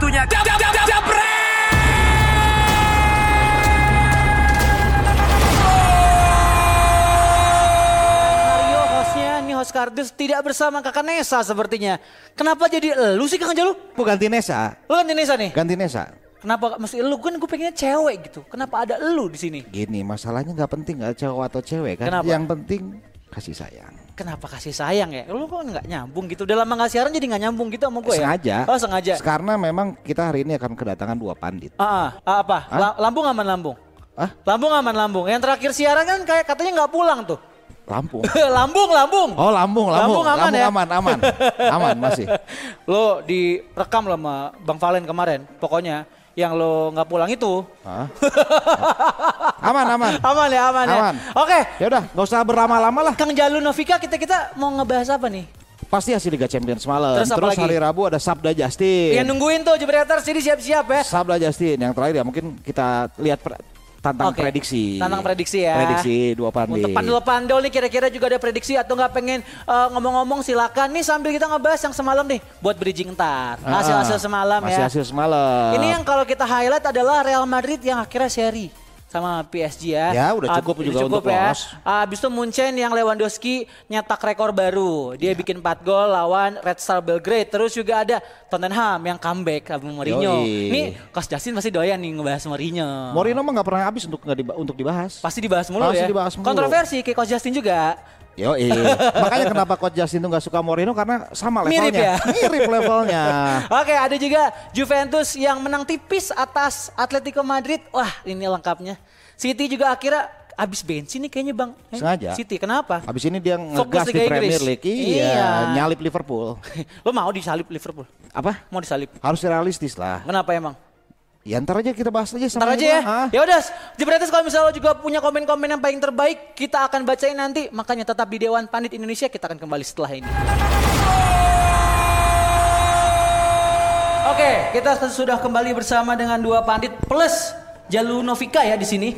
waktunya jam. Host Kargus tidak bersama kakak Nesa sepertinya. Kenapa jadi elu sih kakak Jalu? Aku ganti Nesa. Lu ganti Nesa nih? Ganti Nesa. Kenapa mesti elu? Gue pengennya cewek gitu. Kenapa ada elu di sini? Gini, masalahnya gak penting gak cowok atau cewek kan. Kenapa? Yang penting kasih sayang. Kenapa kasih sayang ya? Lu kok gak nyambung gitu? Udah lama gak siaran jadi gak nyambung gitu sama gue ya? Sengaja. Oh sengaja. Karena memang kita hari ini akan kedatangan dua pandit. Apa? Lambung aman lambung? Hah? Lambung aman lambung. Yang terakhir siaran kan kayak katanya gak pulang tuh. Lampung. Lambung. Oh, Lambung aman ya? Aman masih. Lo direkam lo sama Bang Valen kemarin. Pokoknya yang lo nggak pulang itu. Aman ya. Oke. Ya udah, nggak usah berlama-lama lah. Kang Jalu Novika, kita mau ngebahas apa nih? Pasti hasil Liga Champions malam. Terus hari Rabu ada Sabda Justin. Yang nungguin tuh Jebreaters, jadi siap-siap ya. Sabda Justin yang terakhir ya, mungkin kita lihat Tantang prediksi ya. Prediksi dua pandil. Untuk pandil-pandil nih kira-kira juga ada prediksi atau nggak pengen ngomong-ngomong silakan nih sambil kita ngebahas yang semalam nih buat bridging ntar. Hasil-hasil semalam ya. Hasil semalam. Ini yang kalau kita highlight adalah Real Madrid yang akhirnya seri sama PSG ya. Ya udah cukup juga untuk lolos. Abis itu Munchen yang Lewandowski nyetak rekor baru. Dia bikin 4 gol lawan Red Star Belgrade. Terus juga ada Tottenham yang comeback sama Mourinho. Ini Coach Justin pasti doyan nih ngebahas Mourinho. Mourinho mah gak pernah habis untuk dibahas. Pasti dibahas mulu ya. Kontroversi kayak Coach Justin juga. Yoi. Makanya kenapa Coach Justin tuh gak suka Mourinho karena sama levelnya. Mirip levelnya. Oke, ada juga Juventus yang menang tipis atas Atletico Madrid. Wah, ini lengkapnya. City juga akhirnya habis bensin nih kayaknya Bang. Sengaja. City kenapa? Habis ini dia ngegas di Premier League. Iya, nyalip Liverpool. Lo mau disalip Liverpool? Apa? Mau disalip? Harus realistis lah. Kenapa emang? Ya ntar aja kita bahas aja sama dia. Ya udah, Jebretes kalau misalnya juga punya komen-komen yang paling terbaik kita akan bacain nanti. Makanya tetap di Dewan Pandit Indonesia, kita akan kembali setelah ini. Oke, kita sudah kembali bersama dengan dua pandit plus Jalu Novika ya di sini.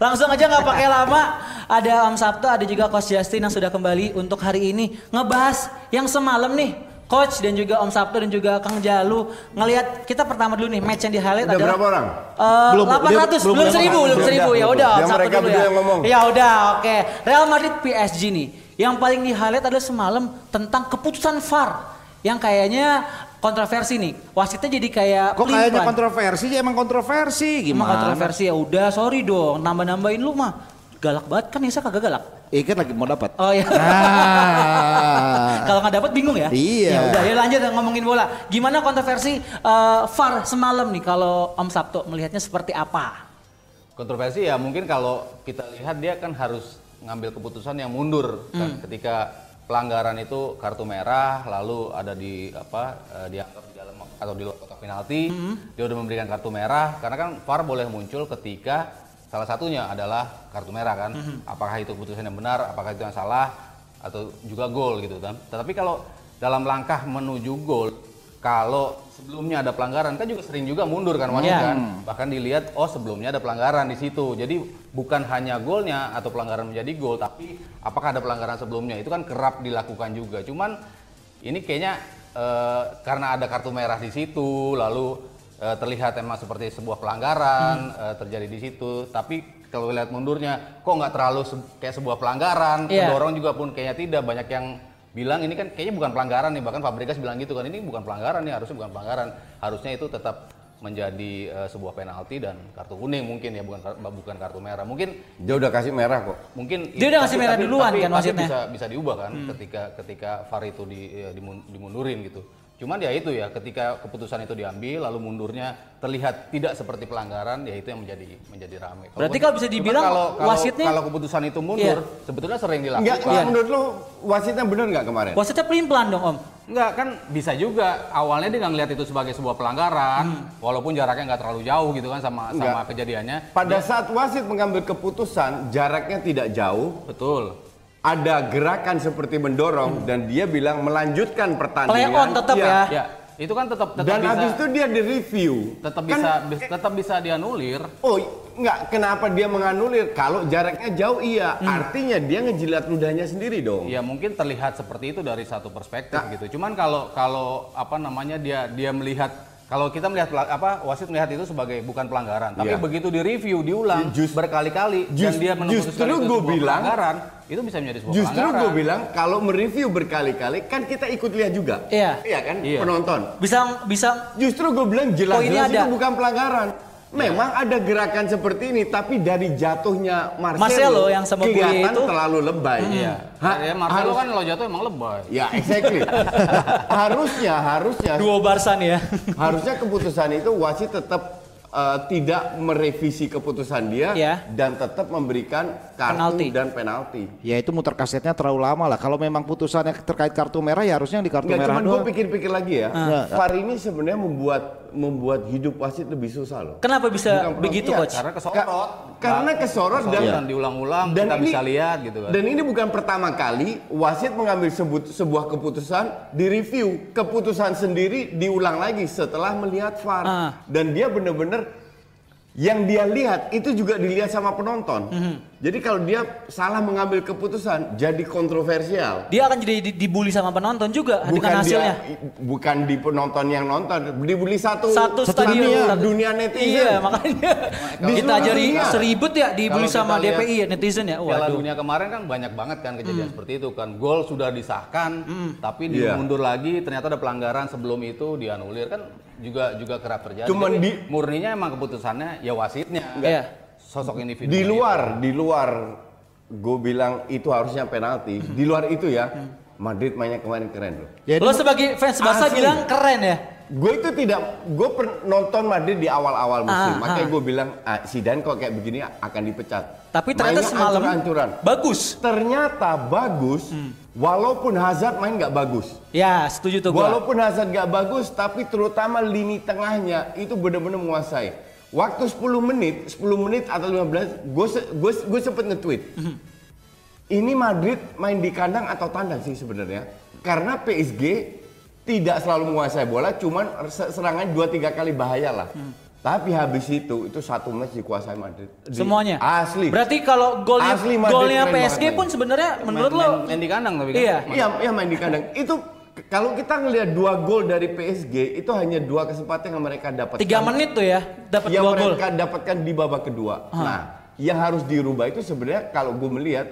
Langsung aja nggak pakai lama. Ada Om Sabto, ada juga Coach Justin yang sudah kembali untuk hari ini ngebahas yang semalam nih. Coach dan juga Om Sabto dan juga Kang Jalu ngelihat kita pertama dulu nih match yang di highlight ada berapa orang? 800 belum 1000 ya udah Om Sabto dulu ya. Ya udah oke. Real Madrid PSG nih yang paling di highlight adalah semalam tentang keputusan VAR yang kayaknya kontroversi nih. Wasitnya jadi kayak kok kayaknya kontroversi ya, emang kontroversi gimana? Emang kontroversi ya udah sorry dong nambahin lu mah. Galak banget kan Nesa kagak galak? Iya kan lagi mau dapat. Oh iya. Kalau nggak dapat bingung ya? Iya. Ya udah ya lanjut ngomongin bola. Gimana kontroversi VAR semalam nih kalau Om Sabto melihatnya seperti apa? Kontroversi ya mungkin kalau kita lihat dia kan harus ngambil keputusan yang mundur kan? Ketika pelanggaran itu kartu merah lalu ada di apa dianggap di dalam atau di luar kotak penalti dia udah memberikan kartu merah karena kan VAR boleh muncul ketika salah satunya adalah kartu merah kan, apakah itu keputusan yang benar, apakah itu yang salah, atau juga gol gitu kan. Tetapi kalau dalam langkah menuju gol, kalau sebelumnya ada pelanggaran kan juga sering juga mundur kan wasit kan, bahkan dilihat oh sebelumnya ada pelanggaran di situ. Jadi bukan hanya golnya atau pelanggaran menjadi gol, tapi apakah ada pelanggaran sebelumnya itu kan kerap dilakukan juga. Cuman ini kayaknya karena ada kartu merah di situ, lalu terlihat emang seperti sebuah pelanggaran terjadi di situ, tapi kalau lihat mundurnya kok nggak terlalu kayak sebuah pelanggaran, kedorong juga pun kayaknya tidak, banyak yang bilang ini kan kayaknya bukan pelanggaran nih, bahkan Fabregas bilang gitu kan, ini bukan pelanggaran nih, harusnya bukan pelanggaran, harusnya itu tetap menjadi sebuah penalti dan kartu kuning mungkin ya, bukan kartu merah. Mungkin dia udah kasih merah kok. Mungkin dia udah kasih merah duluan kan maksudnya. Bisa diubah kan ketika VAR itu dimundurin gitu. Cuman ya itu ya, ketika keputusan itu diambil lalu mundurnya terlihat tidak seperti pelanggaran, ya itu yang menjadi rame. Berarti kalau bisa dibilang wasitnya kalau keputusan itu mundur sebetulnya sering dilakukan. Enggak, menurut lu wasitnya benar nggak kemarin? Wasitnya pelin-pelan dong Om. Enggak kan bisa juga awalnya dia nggak ngelihat itu sebagai sebuah pelanggaran walaupun jaraknya nggak terlalu jauh gitu kan sama kejadiannya. Pada saat wasit mengambil keputusan jaraknya tidak jauh. Betul. Ada gerakan seperti mendorong dan dia bilang melanjutkan pertandingan. Play on tetap ya. Itu kan tetap dan habis itu dia direview. Tetap bisa dianulir. Oh, Enggak, kenapa dia menganulir? Kalau jaraknya jauh iya, artinya dia ngejilat ludahnya sendiri dong. Ya mungkin terlihat seperti itu dari satu perspektif gitu. Cuman kalau apa namanya dia melihat. Kalau kita melihat apa wasit melihat itu sebagai bukan pelanggaran, tapi begitu direview diulang berkali-kali dan dia memutuskan itu sebuah pelanggaran, itu bisa menjadi sebuah pelanggaran. Justru gue bilang kalau mereview berkali-kali kan kita ikut lihat juga, iya kan penonton. Bisa. Justru gue bilang jelas-jelas itu bukan pelanggaran. Memang ada gerakan seperti ini, tapi dari jatuhnya Marcelo yang sama kelihatan itu terlalu lebay. Marcelo kan kalau jatuh emang lebay. Ya, exactly. harusnya. Duo Barca nih ya. Harusnya keputusan itu wasit tetap tidak merevisi keputusan dia dan tetap memberikan kartu dan penalti. Ya itu muter kasetnya terlalu lama lah. Kalau memang putusannya terkait kartu merah ya harusnya di kartu merah. Cuman gue pikir-pikir lagi ya. VAR ini sebenarnya membuat hidup wasit lebih susah loh. Kenapa bisa begitu coach? Karena kesorot. Karena kesorot dan diulang-ulang kita bisa lihat gitu kan. Dan ini bukan pertama kali wasit mengambil sebuah keputusan di review, keputusan sendiri diulang lagi setelah melihat VAR. Dan dia bener-bener yang dia lihat itu juga dilihat sama penonton. Jadi kalau dia salah mengambil keputusan jadi kontroversial. Dia akan jadi dibully sama penonton juga dengan hasilnya. Bukan di penonton yang nonton, dibully satu stadion dunia netizen. Iya makanya kita jadi seribut ya dibully sama DPI ya netizen ya. Piala Dunia kemarin kan banyak banget kan kejadian seperti itu kan. Gol sudah disahkan tapi dimundur lagi ternyata ada pelanggaran sebelum itu dianulir kan. Juga kerap terjadi. Cuman murninya emang keputusannya ya wasitnya. Sosok individu. Di luar gue bilang itu harusnya penalti. Di luar itu ya Madrid mainnya kemarin keren loh. Lo sebagai fans Barca bilang keren ya? Gue itu tidak, gue nonton Madrid di awal-awal musim. Makanya gue bilang Zidane kok kayak begini akan dipecat. Tapi ternyata mainnya semalam hancur-hancuran. Bagus. Ternyata bagus. Walaupun Hazard main nggak bagus. Ya, setuju tuh. Walaupun Hazard nggak bagus, tapi terutama lini tengahnya itu benar-benar menguasai. Waktu 10 menit atau 15, gue sempet nge-tweet. Ini Madrid main di kandang atau tandang sih sebenarnya? Karena PSG tidak selalu menguasai bola, cuman serangan 2-3 kali bahaya lah. Tapi habis itu satu match dikuasai Madrid. Semuanya. Asli. Berarti kalau golnya PSG pun sebenarnya menurut lo main di kandang tapi kan. Iya, main di kandang. Itu kalau kita ngelihat 2 gol dari PSG itu hanya 2 kesempatan yang mereka dapatkan. 3 menit tuh ya dapat 2 gol. Yang mereka dapatkan di babak kedua. Nah, yang harus dirubah itu sebenarnya kalau gue melihat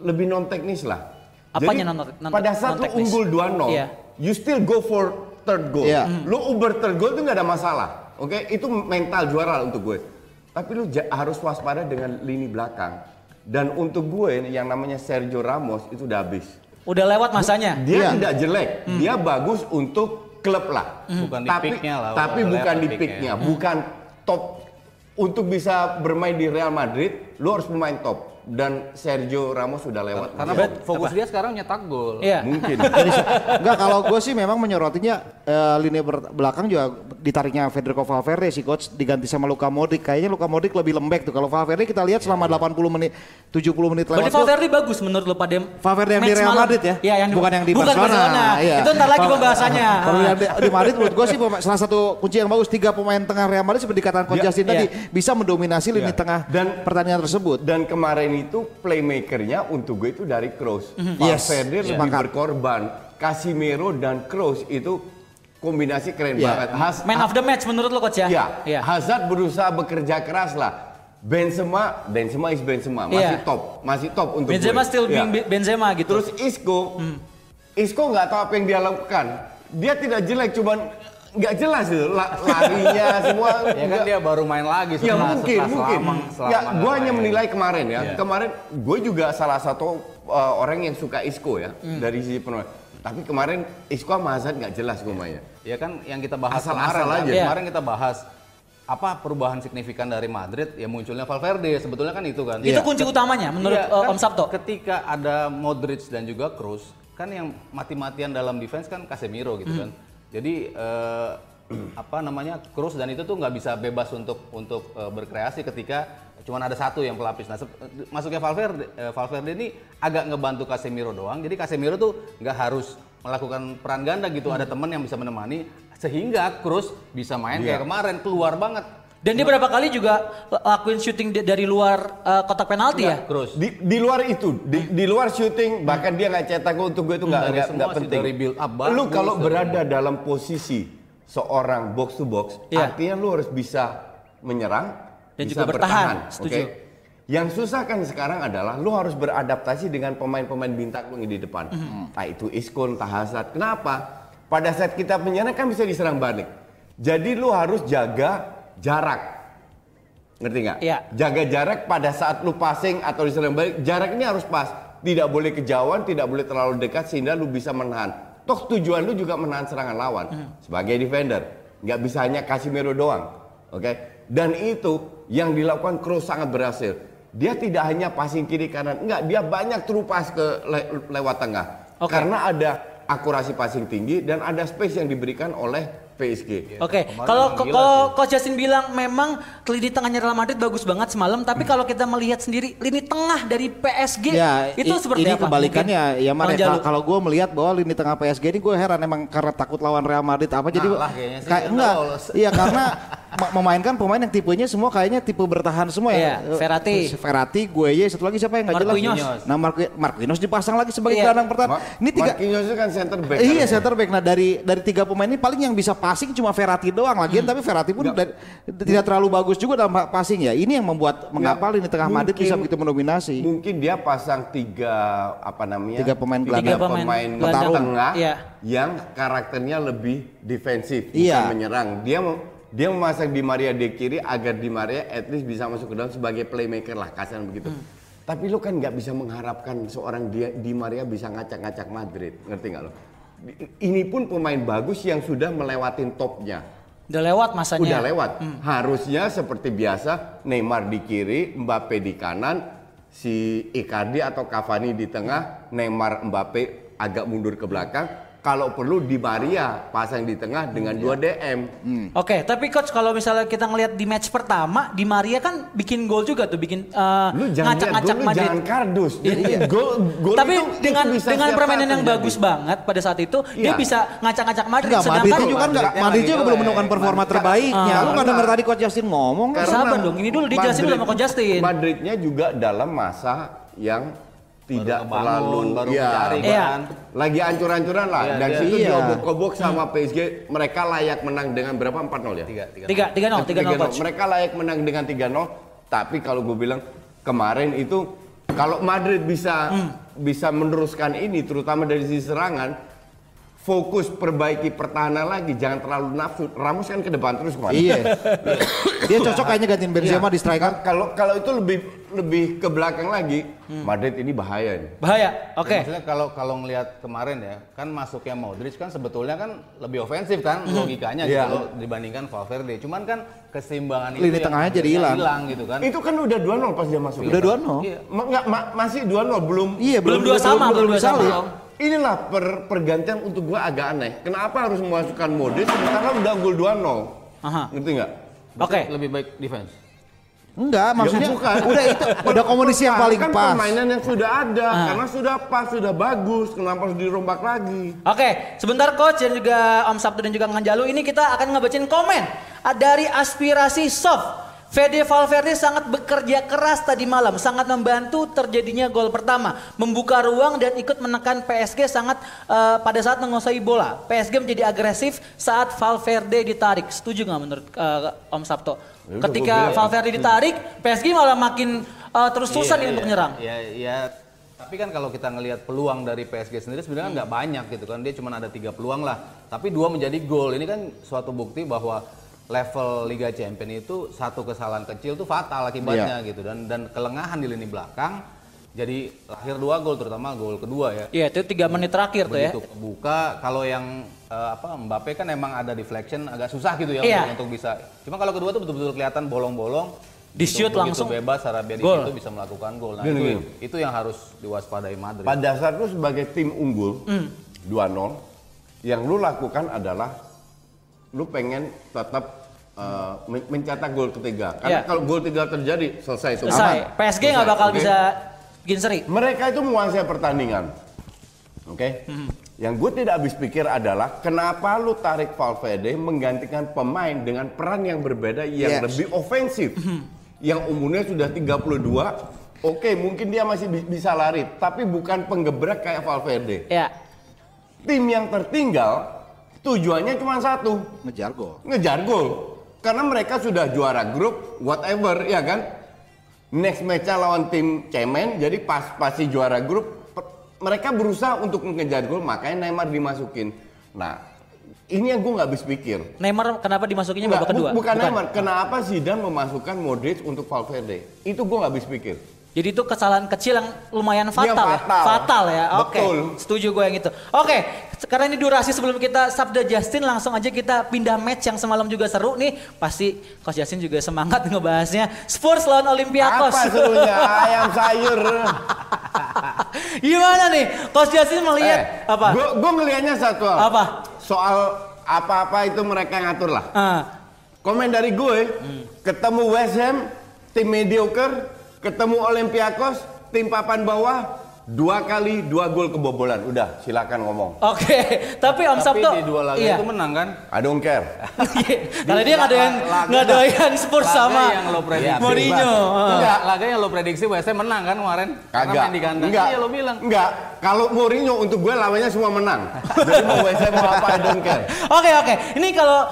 lebih non teknis lah. Apanya non teknis? Pada saat lo unggul 2-0, you still go for third goal, lu uber third goal itu nggak ada masalah, oke? Itu mental juara untuk gue. Tapi lu harus waspada dengan lini belakang. Dan untuk gue yang namanya Sergio Ramos itu udah habis. Udah lewat masanya. Dia tidak jelek, dia bagus untuk klub lah. Bukan tapi, di peaknya lah. Tapi bukan di peaknya, bukan top. Untuk bisa bermain di Real Madrid, lu harus pemain top. Dan Sergio Ramos sudah lewat. Karena fokus dia sekarang nyetak gol. Iya. Mungkin. Enggak, kalau gue sih memang menyorotinya lini belakang juga ditariknya Federico Valverde sih coach, diganti sama Luka Modric. Kayaknya Luka Modric lebih lembek tuh. Kalau Valverde kita lihat selama 80 menit, 70 menit lewat. Berarti Valverde bagus menurut lo pada Valverde yang di Real Madrid ya? Iya, bukan yang di Barcelona. Iya. Itu ntar lagi pembahasannya. Kalau yang di Madrid menurut gue sih salah satu kunci yang bagus 3 pemain tengah Real Madrid seperti dikatakan coach Justin tadi bisa mendominasi lini tengah dan pertandingan tersebut. Dan kemarin itu playmakernya untuk gue itu dari Kroos. Valverde lebih berkorban. Casemiro dan Kroos itu kombinasi keren banget. Man of the match menurut lo coach ya? Hazard berusaha bekerja keras lah. Benzema is Benzema, masih top untuk Benzema gue. Still Benzema gitu. Terus Isco nggak tahu apa yang dia lakukan. Dia tidak jelek, cuman nggak jelas itu larinya semua. Ya kan dia baru main lagi setelah mungkin. Ya, gue hanya menilai kemarin ya. Kemarin gue juga salah satu orang yang suka Isco ya dari sisi penonton. Tapi kemarin Isco sama Hazard nggak jelas gomanya. Ya kan yang kita bahas kemarin kita bahas apa perubahan signifikan dari Madrid ya munculnya Valverde sebetulnya kan itu kan. Itu kunci utamanya menurut Om Sabto. Ketika ada Modric dan juga Kroos kan yang mati-matian dalam defense kan Casemiro gitu kan. Jadi Kroos dan itu tuh nggak bisa bebas untuk berkreasi ketika cuman ada satu yang pelapis. Nah, masuknya Valverde ini agak ngebantu Casemiro doang. Jadi Casemiro tuh nggak harus melakukan peran ganda gitu. Ada teman yang bisa menemani. sehingga Kroos bisa main kayak kemarin, keluar banget. Dan dia berapa kali juga lakuin syuting dari luar kotak penalti ya? Kroos. Di luar itu, di luar syuting, bahkan dia nggak cetak gol, untuk gue itu nggak penting. Lu kalau berada dalam posisi seorang box to box, artinya lu harus bisa menyerang dan bisa juga bertahan. Setuju. Okay? Yang susah kan sekarang adalah lu harus beradaptasi dengan pemain-pemain bintang lu di depan. Entah itu Isco, entah Hazard. Kenapa? Pada saat kita menyerang kan bisa diserang balik. Jadi lu harus jaga jarak. Ngerti nggak? Iya. Jaga jarak pada saat lu passing atau diserang balik. Jarak ini harus pas. Tidak boleh kejauhan, tidak boleh terlalu dekat sehingga lu bisa menahan. Toh tujuan lu juga menahan serangan lawan. Sebagai defender, nggak bisa hanya Casemiro doang. Okay? Dan itu yang dilakukan Kroos sangat berhasil. Dia tidak hanya passing kiri kanan, enggak, dia banyak true pass ke lewat tengah. Okay. Karena ada akurasi passing tinggi dan ada space yang diberikan oleh PSG. Oke, kalau Coach Justin bilang memang lini tengahnya Real Madrid bagus banget semalam, tapi kalau kita melihat sendiri lini tengah dari PSG itu seperti ini apa? Ini kebalikannya, ya mereka. Kalau gue melihat bahwa lini tengah PSG ini gue heran emang karena takut lawan Real Madrid apa jadi enggak. Iya, karena memainkan pemain yang tipenya semua kayaknya tipe bertahan semua ya. Ferrati, Gueye, satu lagi siapa yang enggak jelas. Nah, Marquinhos dipasang lagi sebagai gelandang pertahanan. Ini tiga Marquinhos itu kan center back. Iya, center back. Nah, dari tiga pemain ini paling yang bisa passing cuma Ferrati doang lagi, tapi Ferrati pun tidak terlalu bagus juga dalam passing ya. Ini yang membuat mengapa lini tengah Madrid bisa begitu mendominasi. Mungkin dia pasang tiga pemain gelandang tengah yang karakternya lebih defensif, bukan menyerang. Dia memasang Di Maria di kiri agar Di Maria at least bisa masuk ke dalam sebagai playmaker lah, kasarnya begitu. Tapi lo kan nggak bisa mengharapkan seorang Di Maria bisa ngacak-ngacak Madrid, ngerti nggak lo? Ini pun pemain bagus yang sudah melewatin topnya. Udah lewat masanya. Udah lewat. Harusnya seperti biasa Neymar di kiri, Mbappe di kanan, si Icardi atau Cavani di tengah, Neymar Mbappe agak mundur ke belakang. Kalau perlu Di Maria pasang di tengah dengan 2 DM. Oke, tapi coach kalau misalnya kita ngelihat di match pertama, Di Maria kan bikin gol juga tuh, bikin ngacak-ngacak Madrid. Jangan kardus. Gol tapi itu dengan permainan yang bagus banget pada saat itu, dia bisa ngacak-ngacak Madrid. Madrid juga belum menemukan performa terbaiknya. Lu nggak dengar tadi coach Justin ngomong? Sabar dong, ini dulu dijelasin dulu sama coach Justin. Madridnya juga dalam masa yang tidak terlalu lagi ancur-ancuran lah dan situ diobok-obok sama PSG. Mereka layak menang dengan berapa? 4-0 ya? 3-0. Mereka layak menang dengan 3-0, tapi kalau gue bilang kemarin itu kalau Madrid bisa meneruskan ini terutama dari sisi serangan, fokus perbaiki pertahanan lagi, jangan terlalu nafsu. Ramos kan ke depan terus kemarin. Iya. Dia cocok kayaknya gantiin Benzema di striker. Kalau itu lebih ke belakang lagi. Madrid ini bahaya nih. Bahaya. Oke. Maksudnya kalau ngelihat kemarin ya, kan masuknya Modric kan sebetulnya kan lebih ofensif kan logikanya gitu dibandingkan Valverde. Cuman kan keseimbangan itu lini tengahnya jadi hilang gitu kan. Itu kan udah 2-0 pas dia masuk. Udah 2-0. Iya. Enggak, masih 2-0 belum. Iya, belum 2 sama. Inilah pergantian untuk gue agak aneh. Kenapa harus memasukkan Modric sementara udah unggul 2-0? Ngerti nggak? Oke. Lebih baik defense. Enggak, maksudnya udah komodisi yang paling pas. Kan permainan yang sudah ada, karena sudah pas, sudah bagus. Kenapa harus dirombak lagi? Oke, sebentar coach dan juga Om Sabtu dan juga Kang Jalu, ini kita akan ngebacain komen dari Aspirasi Soft. Fede Valverde sangat bekerja keras tadi malam, sangat membantu terjadinya gol pertama, membuka ruang dan ikut menekan PSG sangat pada saat menguasai bola. PSG menjadi agresif saat Valverde ditarik. Setuju nggak menurut Om Sabto? Ketika Valverde ditarik, PSG malah makin terus susah untuk menyerang. Iya. Tapi kan kalau kita ngelihat peluang dari PSG sendiri sebenarnya nggak banyak gitu kan, dia cuma ada 3 peluang lah. Tapi 2 menjadi gol. Ini kan suatu bukti bahwa level Liga Champions itu satu kesalahan kecil tuh fatal akibatnya gitu, dan kelengahan di lini belakang jadi lahir 2 gol, terutama gol kedua ya. Iya, itu 3 menit terakhir begitu tuh ya. Buka kalau yang Mbappe kan emang ada deflection agak susah gitu ya untuk bisa. Cuma kalau kedua tuh betul-betul kelihatan bolong-bolong. Di shoot langsung bebas, Sarabia di situ bisa melakukan gol. Nah, itu yang harus diwaspadai Madrid. Pada saat lu sebagai tim unggul 2-0, yang lu lakukan adalah lu pengen tetap mencetak gol ketiga. Karena kalau gol ketiga terjadi, selesai itu. Selesai. PSG nggak bakal bisa bikin seri. Mereka itu menguasai pertandingan. Oke? Yang gue tidak habis pikir adalah kenapa lu tarik Valverde menggantikan pemain dengan peran yang berbeda yang lebih ofensif. Yang umurnya sudah 32. Oke, mungkin dia masih bisa lari, tapi bukan penggebrak kayak Valverde. Ya. Tim yang tertinggal tujuannya cuma satu, ngejar gol. Ngejar gol. Karena mereka sudah juara grup, whatever, ya kan? Next match-nya lawan tim cemen, jadi pasti juara grup. Mereka berusaha untuk mengejar gol, makanya Neymar dimasukin. Nah, ini yang gue nggak habis pikir. Neymar kenapa dimasukinnya babak kedua? Bukan Neymar, kenapa Zidane memasukkan Modric untuk Valverde? Itu gue nggak habis pikir. Jadi itu kesalahan kecil yang lumayan fatal, fatal ya. Oke, setuju gue yang itu. Oke, karena ini durasi sebelum kita Sabda Justin, langsung aja kita pindah match yang semalam juga seru nih. Pasti Coach Justin juga semangat ngebahasnya. Spurs lawan Olympiakos. Apa serunya? Ayam sayur. Gimana nih Coach Justin melihat apa? Gue melihatnya satu hal. Apa? Soal apa-apa itu mereka ngatur lah. Komen dari gue, ketemu West Ham, tim mediocre. Ketemu Olympiakos, tim papan bawah, 2 kali 2 gol kebobolan. Udah, silakan ngomong. Oke, tapi Om Sabto di 2 laga itu menang kan? I don't care. Karena dia ngadain Spurs sama Mourinho. Enggak, laga yang lo prediksi West Ham menang kan kemarin? Kagak. Karena di kandang. Enggak. Iya lo bilang. Enggak. Kalau Mourinho untuk gue lawannya semua menang. Jadi mau West Ham mau apa I don't care. Oke. Ini kalau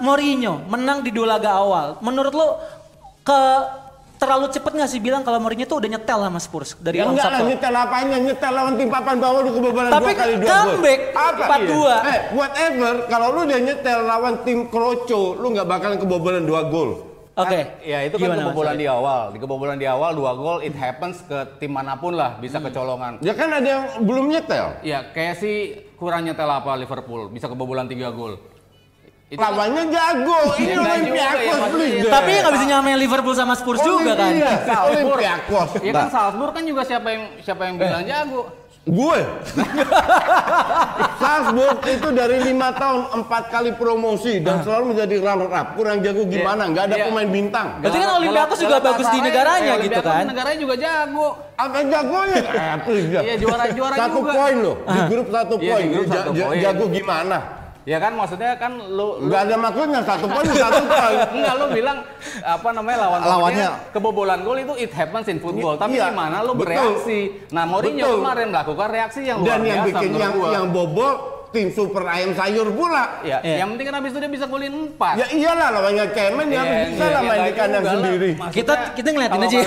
Mourinho menang di 2 laga awal, menurut lo terlalu cepat nggak sih bilang kalau Mourinho tuh udah nyetel sama Spurs dari awal? Enggak lah, nyetel apanya? Nyetel lawan tim papan bawah udah kebobolan 2 kali 2 gol. Tapi comeback 4-2. Whatever, kalau lu udah nyetel lawan tim kroco, lu nggak bakalan kebobolan 2 gol. Oke. Ya itu kan kebobolan di awal. Di kebobolan di awal 2 gol, it happens ke tim manapun lah, bisa kecolongan. Ya kan ada yang belum nyetel. Ya kayak sih kurang nyetel apa Liverpool, bisa kebobolan 3 gol. Lawannya jago, ini Olympiakos juga. Tapi nggak bisa nyamain Liverpool sama Spurs juga kan? Iya, Olympiakos. Iya kan Salzburg kan juga siapa yang bilang jago? Gue. Salzburg itu dari 5 tahun 4 kali promosi dan selalu menjadi runner-up. Kurang jago gimana? Nggak ada pemain bintang. Berarti kan Olympiakos juga bagus di negaranya gitu kan? Negaranya juga jago. Apa jagonya? Iya juara-juara juga. 1 poin loh di grup 1 poin. Jago gimana? Ya kan maksudnya kan lu nggak ada maksudnya 1 poin 1 poin. Enggak, lu bilang apa namanya lawannya kebobolan gol itu it happens in football. Tapi gimana lu bereaksi? Nah Mourinho kemarin melakukan reaksi yang luar biasa. Dan yang bikin yang bobol tim super ayam sayur pula. Ya, yang penting kan habis itu dia bisa golin 4. Ya iyalah lawannya cemen dia bisa lah main di kandang sendiri. Kita ngeliatin aja.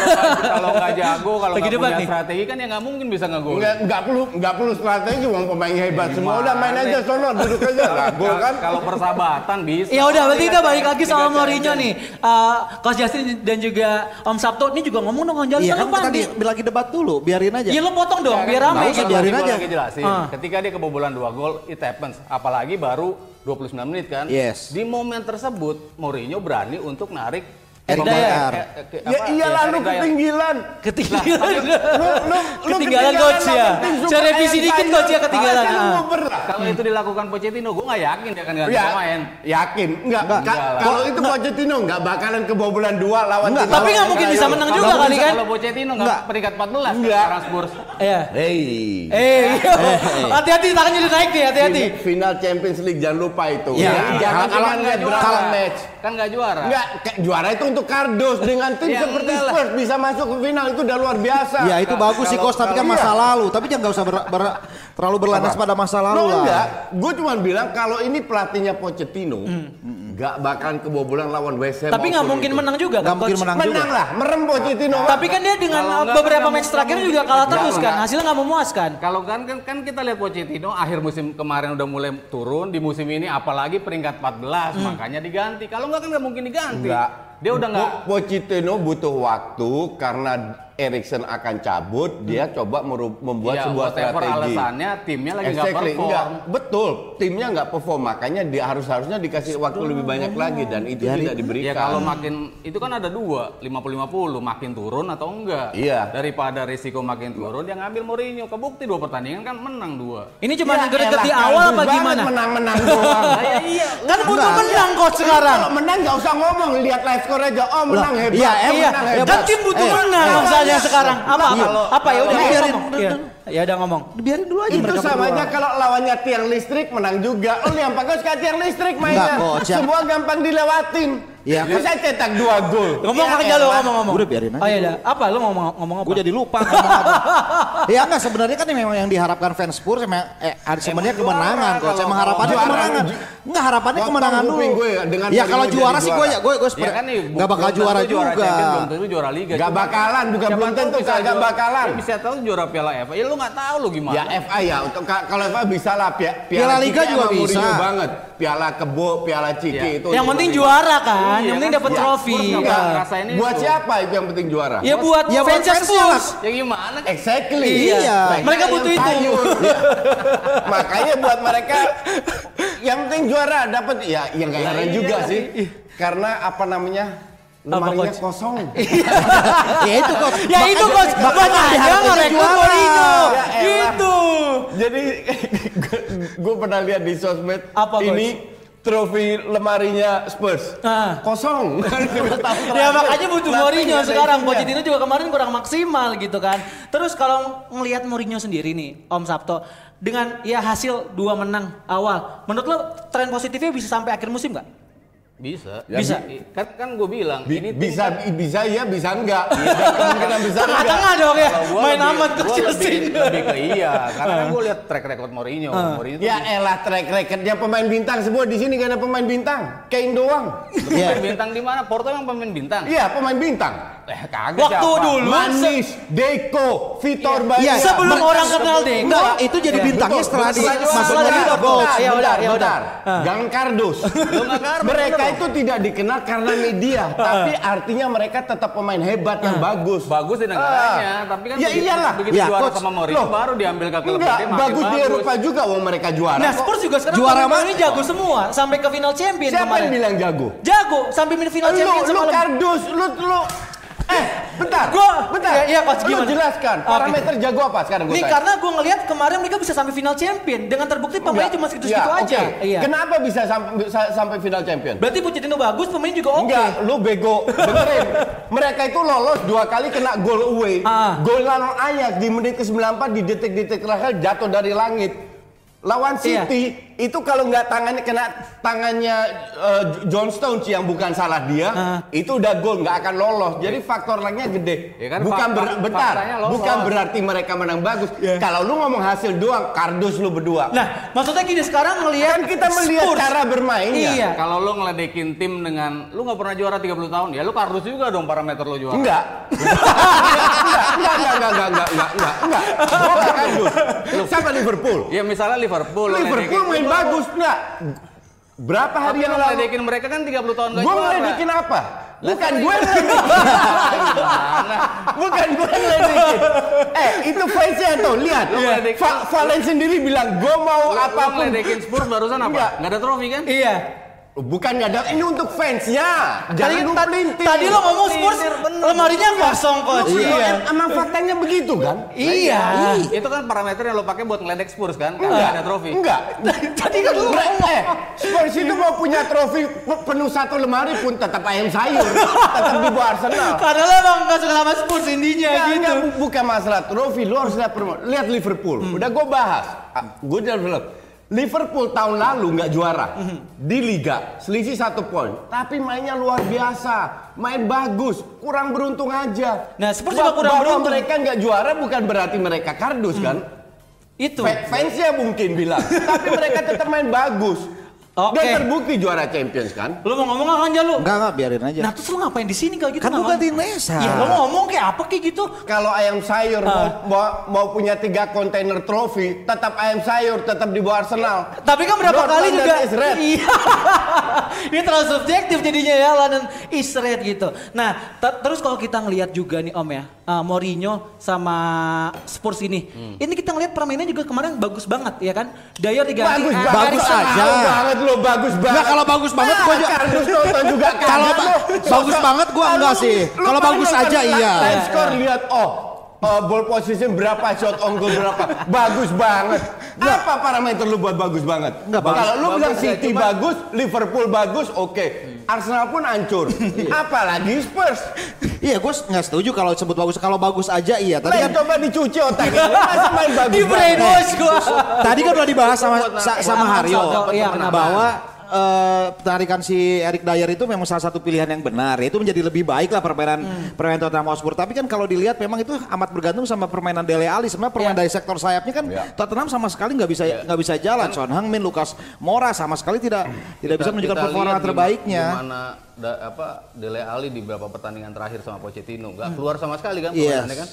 Kalau nggak jago, kalau nggak punya strategi kan ya nggak mungkin bisa ngegol. Nggak perlu strategi, uang pemain hebat semua udah main aja sono, duduk aja lah. Gol kan kalau persahabatan bisa. Ya udah berarti kita balik lagi sama Mourinho nih. Coach Justin dan juga Om Sabto ini juga ngomong dong jangan lupa tadi lagi debat dulu, biarin aja. Ya lu potong dong biar rame gitu. Biarin aja. Ketika dia kebobolan 2 gol it happens, apalagi baru 29 menit kan. Yes. Di momen tersebut Mourinho berani untuk narik iyalah lu ketinggilan. Ketinggalan coach ya. Cari revisi dikit coach ya ketinggalan. Kalau itu dilakukan Pochettino, gue nggak yakin dia akan ganti pemain. Yakin? Enggak. Kalau itu Pochettino nggak bakalan kebobolan 2 lawan. Tapi nggak mungkin bisa menang juga kali kan? Kalau Pochettino nggak peringkat 14 sekarang Spurs. Iya. Hati-hati tangannya udah naik nih, hati-hati. Final Champions League jangan lupa itu. Jangan kalah drama match. Kan nggak juara. Nggak juara itu untuk Kardos dengan tim seperti Spurs bisa masuk ke final itu udah luar biasa. Ya itu bagus sih Coach, tapi kan masa lalu. Tapi jangan nggak usah terlalu berlandas pada masa lalu lah. Enggak, gue cuma bilang kalau ini pelatihnya Pochettino nggak bakalan kebobolan lawan West Ham. Tapi nggak mungkin menang juga. Nggak mungkin menang juga. Menang lah, merem Pochettino. Tapi kan dia dengan beberapa match terakhir juga kalah terus kan, hasilnya nggak memuaskan. Kalau kan kita lihat Pochettino akhir musim kemarin udah mulai turun, di musim ini apalagi peringkat 14 makanya diganti. Kalau nggak kan nggak mungkin diganti. Dia udah nggak. Pochettino butuh waktu karena Erikson akan cabut, dia coba membuat sebuah strategi. Alasannya timnya lagi nggak perform. Betul, timnya nggak perform, makanya dia harusnya dikasih waktu lebih banyak lagi dan itu tidak diberikan. Ya kalau makin itu kan ada 2, 50-50, makin turun atau enggak. Iya. Daripada risiko makin turun, dia ngambil Mourinho. Kebukti 2 pertandingan kan menang 2. Ini cuma greget di awal apa gimana? Menang-menang doang. Iya. Kan butuh menang coach sekarang. Kalau menang nggak usah ngomong, lihat live score aja. Oh menang hebat. Iya, menang hebat. Kan tim butuh menang. zamannya sekarang. Apa ya udah biarin. Ya udah ngomong. Biarin dulu aja. Itu sama aja kalau lawannya tiang listrik menang juga. Oh, Olympiakos kan tiang listrik mainnya. Semua gampang dilewatin. Ya, kan saya cetak 2 gol. Ngomong aja lo, ngomong. Udah biarin aja. Oh, iya, apa lo ngomong apa? Gue jadi lupa ngomong apa. Ya enggak, sebenarnya kan memang yang diharapkan fans Spurs sebenarnya kemenangan kok. Saya mengharapannya kemenangan. Enggak, harapannya kemenangan dulu. Ya kalau juara sih gue enggak bakal juara juga. Belum tentu juara liga. Enggak bakalan, bukan belum tentu, enggak bakalan. Bisa tahu juara Piala FA. Ya lu enggak tahu lo gimana. Ya FA ya, kalau FA bisa lah Piala Liga juga bisa. Piala Kebo, Piala Ciki itu. Yang penting juara kan. Yang penting dapat trofi. Buat siapa itu yang penting juara? Ya buat fans Spurs. Ya gimana? Exactly. Iya. Mereka butuh itu. Makanya buat mereka yang penting juara dapat ya yang gak heran juga sih. Karena apa namanya? Lemarinya kosong. Ya itu kok. Ya itu kok. Makanya mereka Mourinho. Itu. Jadi gue pernah lihat di sosmed ini trofi lemarinya Spurs kosong. Ya makanya butuh Mourinho sekarang. Pochettino juga kemarin kurang maksimal gitu kan. Terus kalau melihat Mourinho sendiri nih, Om Sabto, dengan ya hasil 2 menang awal, menurut lo tren positifnya bisa sampai akhir musim nggak? Bisa. Ya, bisa. Kan gue bilang ini bisa kan, bisa ya bisa enggak. Kemungkinan besar enggak. Tengah dong ya. Main aman tuh Chelsea. Lebih ke iya, karena kan gue lihat track record Mourinho. Mourinho ya elah track recordnya pemain bintang semua di sini gak ada pemain bintang. Kane doang. Pemain bintang di mana? Porto yang pemain bintang. Iya, pemain bintang. Kaget waktu siapa? Dulu Manis, Deco, Vitor Baia. Sebelum orang kenal Deco. Enggak, itu jadi bintangnya setelah di masuk ke Liverpool. Ya udah, Gang Kardus. Mereka itu tidak dikenal karena media, tapi artinya mereka tetap pemain hebat yang bagus. Bagus di negaranya, tapi kan ya iyalah. Begitu juara sama Mourinho baru diambil ke klub gede. Bagus di Eropa juga wong mereka juara. Nah, Spurs juga sekarang juara ini jago semua sampai ke final Champions kemarin. Siapa yang bilang jago? Jago sampai final Champions semalam. Lu Kardus, lu bentar. Iya, Coach, gimana? Jelaskan parameter jago apa sekarang gue. Nih, karena gue ngelihat kemarin mereka bisa sampai final champion dengan terbukti pemainnya cuma segitu-segitu aja. Iya. Kenapa bisa sampai final champion? Berarti Pochettino bagus, pemain juga oke. Enggak, lu bego. Benerin. Mereka itu lolos 2 kali kena gol away. Gol lawan Ajax di menit ke-94 di detik-detik terakhir jatuh dari langit. Lawan City itu kalau nggak tangannya kena tangannya John Stones yang bukan salah dia, itu udah gol nggak akan lolos. Jadi faktor lainnya gede. Ya kan, bukan berarti mereka menang bagus. Kalau lu ngomong hasil doang, kardus lu berdua. Nah, maksudnya gini sekarang melihat kan kita melihat Spurs. Cara bermainnya. Iya. Kalau lu ngeledekin tim dengan lu nggak pernah juara 30 tahun, ya lu kardus juga dong parameter lu juara. Enggak. Enggak. Gua nggak kardus. Siapa Liverpool? Ya misalnya Liverpool main bagus enggak? Berapa hari yang lalu ngeledekin mereka kan 30 tahun gak juara. Gue ngeledekin apa? Bukan gue ngeledekin. Itu face-nya tuh, lihat. Valen sendiri bilang, gue mau apapun. Lu ngeledekin Spurs barusan apa? Gak ada trofi kan? Iya. Bukan nggak ada, ini untuk fansnya. Jangan lu pelintir. Tadi lo ngomong Spurs lemarinya kosong kok. Iya. Emang faktanya begitu kan? Iya. Itu kan parameter yang lo pakai buat ngeledek Spurs kan? Enggak ada trofi. Enggak. Tadi kan lo Spurs itu mau punya trofi penuh 1 lemari pun tetap ayam sayur, tetap di bawah Arsenal. Karena lo emang nggak suka sama Spurs intinya gitu. Bukan masalah trofi, lo harus lihat Liverpool. Udah gue bahas. Gue udah bilang. Liverpool tahun lalu nggak juara di Liga, selisih 1 poin, tapi mainnya luar biasa, main bagus, kurang beruntung aja. Nah, Spurs juga kurang beruntung. Mereka nggak juara bukan berarti mereka kardus kan? Itu. Fansnya mungkin bilang, tapi mereka tetap main bagus. Dan terbukti juara Champions kan? Lu mau ngomong apa aja lu? Enggak, biarin aja. Nah, terus lu ngapain di sini kalau gitu? Kan gua gantiin Nesa. Ya lu ngomong kayak apa kayak gitu? Kalau ayam sayur mau punya 3 kontainer trofi, tetap ayam sayur, tetap di bawah Arsenal. Tapi kan berapa kali juga iya. Ini terlalu subjektif jadinya ya, London is red gitu. Nah, terus kalau kita ngelihat juga nih Om ya, Mourinho sama Spurs ini. Ini kita ngelihat permainannya juga kemarin bagus banget ya kan? Dyer diganti bagus aja. Lo bagus banget. Nah, kalau bagus banget gua juga. Kalau bagus banget gua enggak sih. Kalau bagus aja iya. Skor lihat ball position berapa, shot on goal berapa. Bagus banget. Apa parameter lu buat bagus banget? Kalau lu bilang City bagus, Liverpool bagus, oke. Arsenal pun hancur. Apalagi Spurs. Iya, gue nggak setuju kalau disebut bagus. Kalau bagus aja iya. Tadi kan coba dicuci otaknya. Masih main bagus. Di brainwash gue. Tadi kan udah dibahas sama Haryo bahwa penarikan si Eric Dyer itu memang salah satu pilihan yang benar. Itu menjadi lebih baik lah permainan Tottenham Hotspur. Tapi kan kalau dilihat memang itu amat bergantung sama permainan Dele Alli. Sebenarnya permainan dari sektor sayapnya kan Tottenham sama sekali nggak bisa jalan. Son Heung-min, Lucas Moura sama sekali tidak bisa menunjukkan performa terbaiknya. Dele Alli di beberapa pertandingan terakhir sama Pochettino nggak keluar sama sekali kan permainannya kan?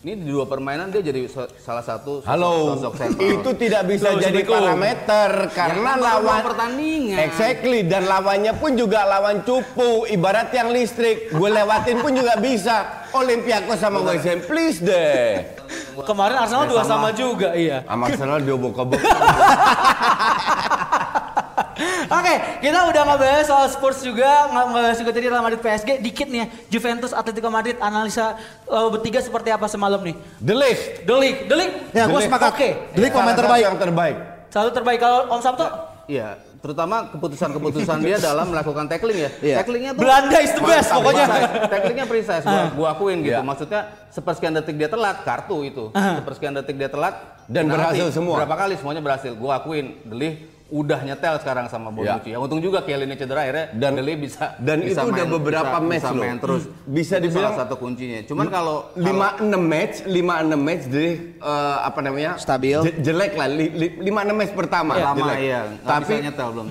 Ini di dua permainan dia jadi salah satu sosok center. Itu tidak bisa jadi parameter karena lawan pertandingan. Exactly, dan lawannya pun juga lawan cupu, ibarat yang listrik. Gue lewatin pun juga bisa. Olympiakos sama West Ham, please deh. Kemarin Arsenal dua sama juga, iya. Sama Arsenal diobok-obok. Oke, kita udah ngebahas soal Spurs juga, ngebahas juga tadi Real Madrid PSG, dikit nih ya, Juventus, Atletico Madrid, analisa bertiga seperti apa semalam nih? The League. Ya, gue sepakat. Oke. The League pemain terbaik. Yang terbaik. Satu terbaik kalau Om Sabto? Iya, terutama keputusan-keputusan dia dalam melakukan tackling ya. Yeah. Tacklingnya tuh Belanda is the best pokoknya. Tacklingnya precise, gue akuin gitu. Yeah. Maksudnya sepersekian detik dia telat, kartu itu. Sepersekian detik dia telat dan berhasil semua. Berapa kali semuanya berhasil. Gue akuin The League udah nyetel sekarang sama Bonucci. Ya untung juga Kelly cedera akhirnya Dele bisa itu udah beberapa match loh. Terus bisa dibilang salah satu kuncinya. Cuman kalau 5-6 match jadi stabil. Jelek lah 5-6 match pertama. Ya, lama ya. Tapi nyetel belum.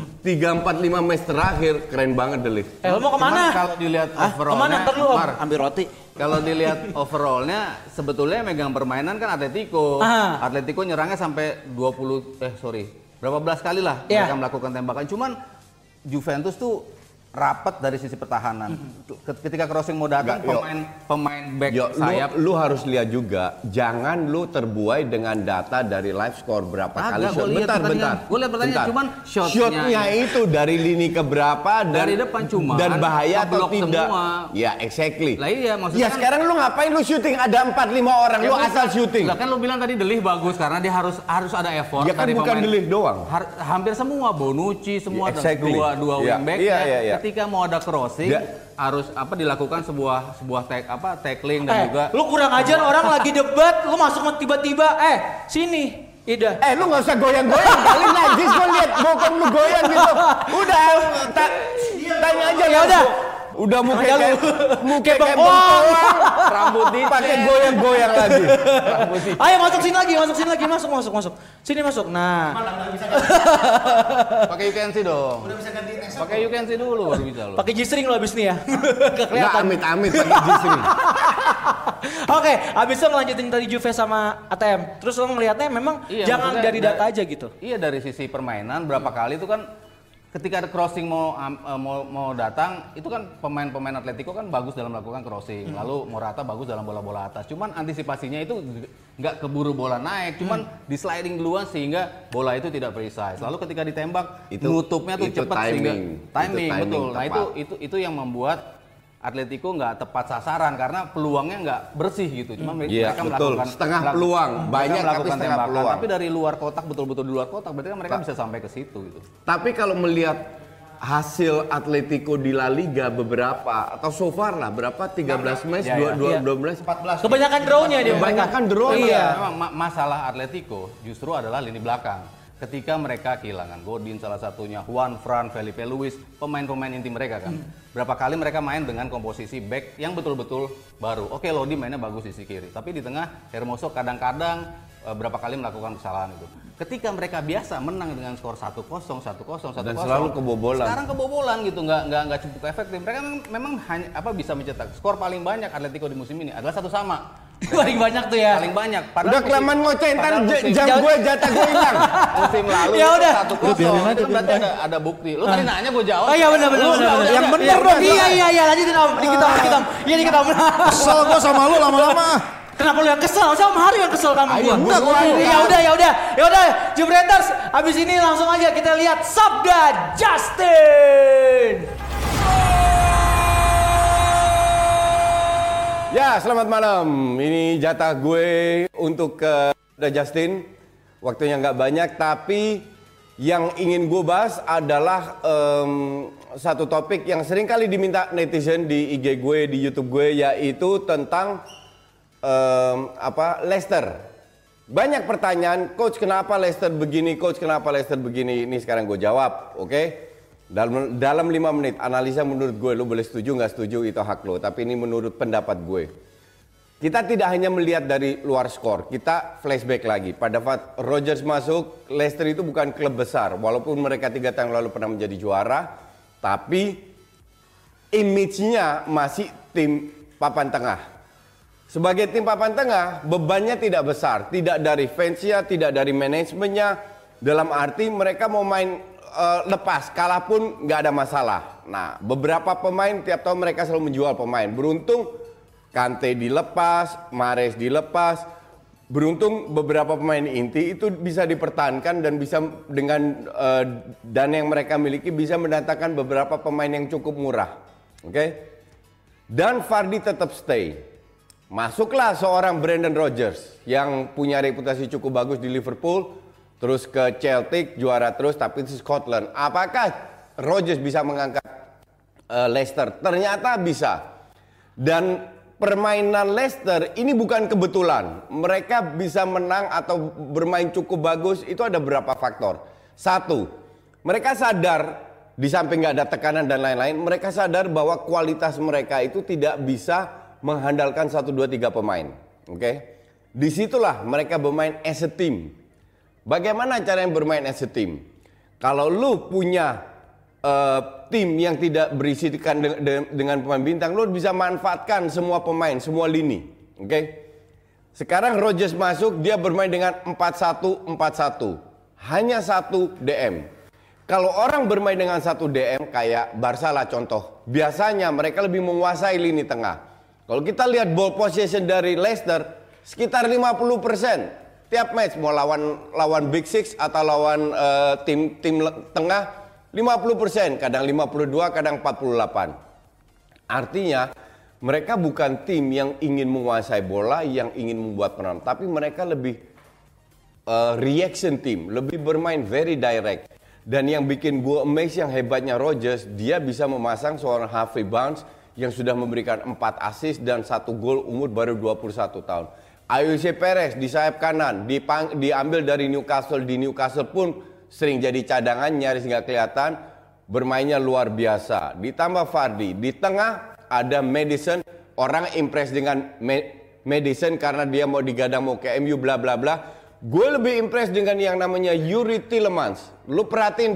3-4-5 match terakhir keren banget Dele. Lo mau kemana? Kalau dilihat overallnya ambil roti. Kalau dilihat overallnya sebetulnya megang permainan kan Atletico. Atletico nyerangnya sampai 20 belas kali lah mereka melakukan tembakan. Cuman Juventus tuh rapat dari sisi pertahanan. Ketika crossing mau datang pemain back sayap. Lu harus lihat juga, jangan lu terbuai dengan data dari live score berapa kali shot. Bentar. Gue lihat pertanyaan cuman shotnya itu dari lini keberapa dari depan cuma dan bahaya atau tidak. Semua. Ya exactly. Lah iya maksudnya. Ya sekarang lu ngapain lu syuting ada 4-5 orang lu asal syuting. Lah kan lu bilang tadi Delih bagus karena dia harus ada effort. Ya kan bukan Delih doang. Hampir semua Bonucci semua dua wingback ya. Ketika mau ada crossing harus dilakukan sebuah tackling dan juga lu kurang ajar orang lagi debat lu masuk tiba-tiba sini Ida lu nggak usah goyang-goyang kali najis gua lihat bokong lu goyang gitu udah tanya aja ya udah muka kayak bokong rambut dipakai goyang-goyang lagi ayo masuk sini lagi masuk sini masuk nah pakai UKNC dong udah bisa ganti pakai UKNC dulu baru bisa lo pakai G-string lo abis nih ya nggak kelihatan amit pakai G-string oke abisnya melanjutin tadi Juve sama ATM terus lo ngelihatnya memang jangan dari data aja gitu iya dari sisi permainan berapa kali itu kan ketika ada crossing mau datang, itu kan pemain-pemain Atletico kan bagus dalam melakukan crossing. Lalu Morata bagus dalam bola-bola atas. Cuman antisipasinya itu nggak keburu bola naik, cuman di sliding duluan sehingga bola itu tidak precise. Lalu ketika ditembak, nutupnya tuh cepat sehingga timing betul. Tepat. Nah itu yang membuat Atletico nggak tepat sasaran karena peluangnya nggak bersih gitu. Cuma mereka melakukan setengah peluang, banyak melakukan tembakan. Tapi dari luar kotak betul-betul di luar kotak, berarti kan mereka bisa sampai ke situ gitu. Tapi kalau melihat hasil Atletico di La Liga beberapa atau so far lah berapa 13 match, 12, 14. Kebanyakan draw-nya dia. Kebanyakan draw. Iya. Masalah Atletico justru adalah lini belakang. Ketika mereka kehilangan Godin salah satunya, Juan Fran, Felipe Luis, pemain-pemain inti mereka kan. Berapa kali mereka main dengan komposisi back yang betul-betul baru. Oke, Lodi mainnya bagus sisi kiri, tapi di tengah Hermoso kadang-kadang berapa kali melakukan kesalahan itu. Ketika mereka biasa menang dengan skor 1-0, 1-0, 1-0 dan selalu kebobolan. Sekarang kebobolan gitu, nggak cukup efektif. Mereka memang bisa mencetak skor paling banyak Atletico di musim ini adalah satu sama. Paling banyak tuh ya. Paling banyak. Udah kelamaan ngoceh ntar jam gue jatah gue hilang. Musim lalu. Ya udah. 1-0. Itu berarti ada bukti. Lu tadi nanya gue jawab. Oh iya benar. Yang benar dong. Iya lanjutin Om. Dikit Om. Iya dikit Om. Kesel gue sama lu lama-lama. Kenapa lu yang kesel? Sama Hari yang kesel sama gue. Ya udah. Jubreters, abis ini langsung aja kita lihat Sabda Justin. Ya, selamat malam. Ini jatah gue untuk ke Justin. Waktunya nggak banyak, tapi Yang ingin gue bahas adalah satu topik yang sering kali diminta netizen di IG gue, di YouTube gue, yaitu tentang Leicester. Banyak pertanyaan, coach kenapa Leicester begini, coach kenapa Leicester begini. Ini sekarang gue jawab, oke? Dalam 5 menit, analisa menurut gue, lo boleh setuju nggak setuju itu hak lo, tapi ini menurut pendapat gue. Kita tidak hanya melihat dari luar skor, kita flashback lagi. Pada saat Rodgers masuk, Leicester itu bukan klub besar. Walaupun mereka 3 tahun lalu pernah menjadi juara, tapi image-nya masih tim papan tengah. Sebagai tim papan tengah, bebannya tidak besar. Tidak dari fansnya, tidak dari manajemennya. Dalam arti mereka mau main lepas, kalah pun nggak ada masalah. Nah, beberapa pemain tiap tahun mereka selalu menjual pemain. Beruntung Kante dilepas, Mahrez dilepas. Beruntung beberapa pemain inti itu bisa dipertahankan dan bisa dengan dana yang mereka miliki bisa mendatangkan beberapa pemain yang cukup murah. Oke? Dan Vardy tetap stay. Masuklah seorang Brendan Rodgers yang punya reputasi cukup bagus di Liverpool, terus ke Celtic juara terus tapi di Scotland. Apakah Rodgers bisa mengangkat Leicester? Ternyata bisa. Dan permainan Leicester ini bukan kebetulan. Mereka bisa menang atau bermain cukup bagus itu ada beberapa faktor. Satu, mereka sadar di samping nggak ada tekanan dan lain-lain, mereka sadar bahwa kualitas mereka itu tidak bisa mengandalkan 1, 2, 3 pemain. Oke? Disitulah mereka bermain as a team. Bagaimana cara yang bermain as a team? Kalau lu punya tim yang tidak berisikan dengan pemain bintang, lo bisa manfaatkan semua pemain, semua lini. Oke? Okay? Sekarang Rodgers masuk, dia bermain dengan 4-1-4-1. Hanya 1 DM. Kalau orang bermain dengan 1 DM kayak Barca lah contoh, biasanya mereka lebih menguasai lini tengah. Kalau kita lihat ball possession dari Leicester sekitar 50% tiap match, mau lawan Big Six atau lawan tim tengah, 50%, kadang 52, kadang 48. Artinya mereka bukan tim yang ingin menguasai bola, yang ingin membuat peran, tapi mereka lebih reaction team, lebih bermain very direct. Dan yang bikin gue amazed yang hebatnya Rodgers, dia bisa memasang seorang Harvey Barnes yang sudah memberikan 4 assist dan 1 gol umur baru 21 tahun. Ayoze Perez di sayap kanan, diambil dari Newcastle, di Newcastle pun sering jadi cadangan, nyaris nggak kelihatan, bermainnya luar biasa. Ditambah Vardy, di tengah ada Maddison, orang impress dengan Maddison karena dia mau digadang mau ke MU bla bla bla. Gue lebih impress dengan yang namanya Yuri Tielemans. Lu perhatiin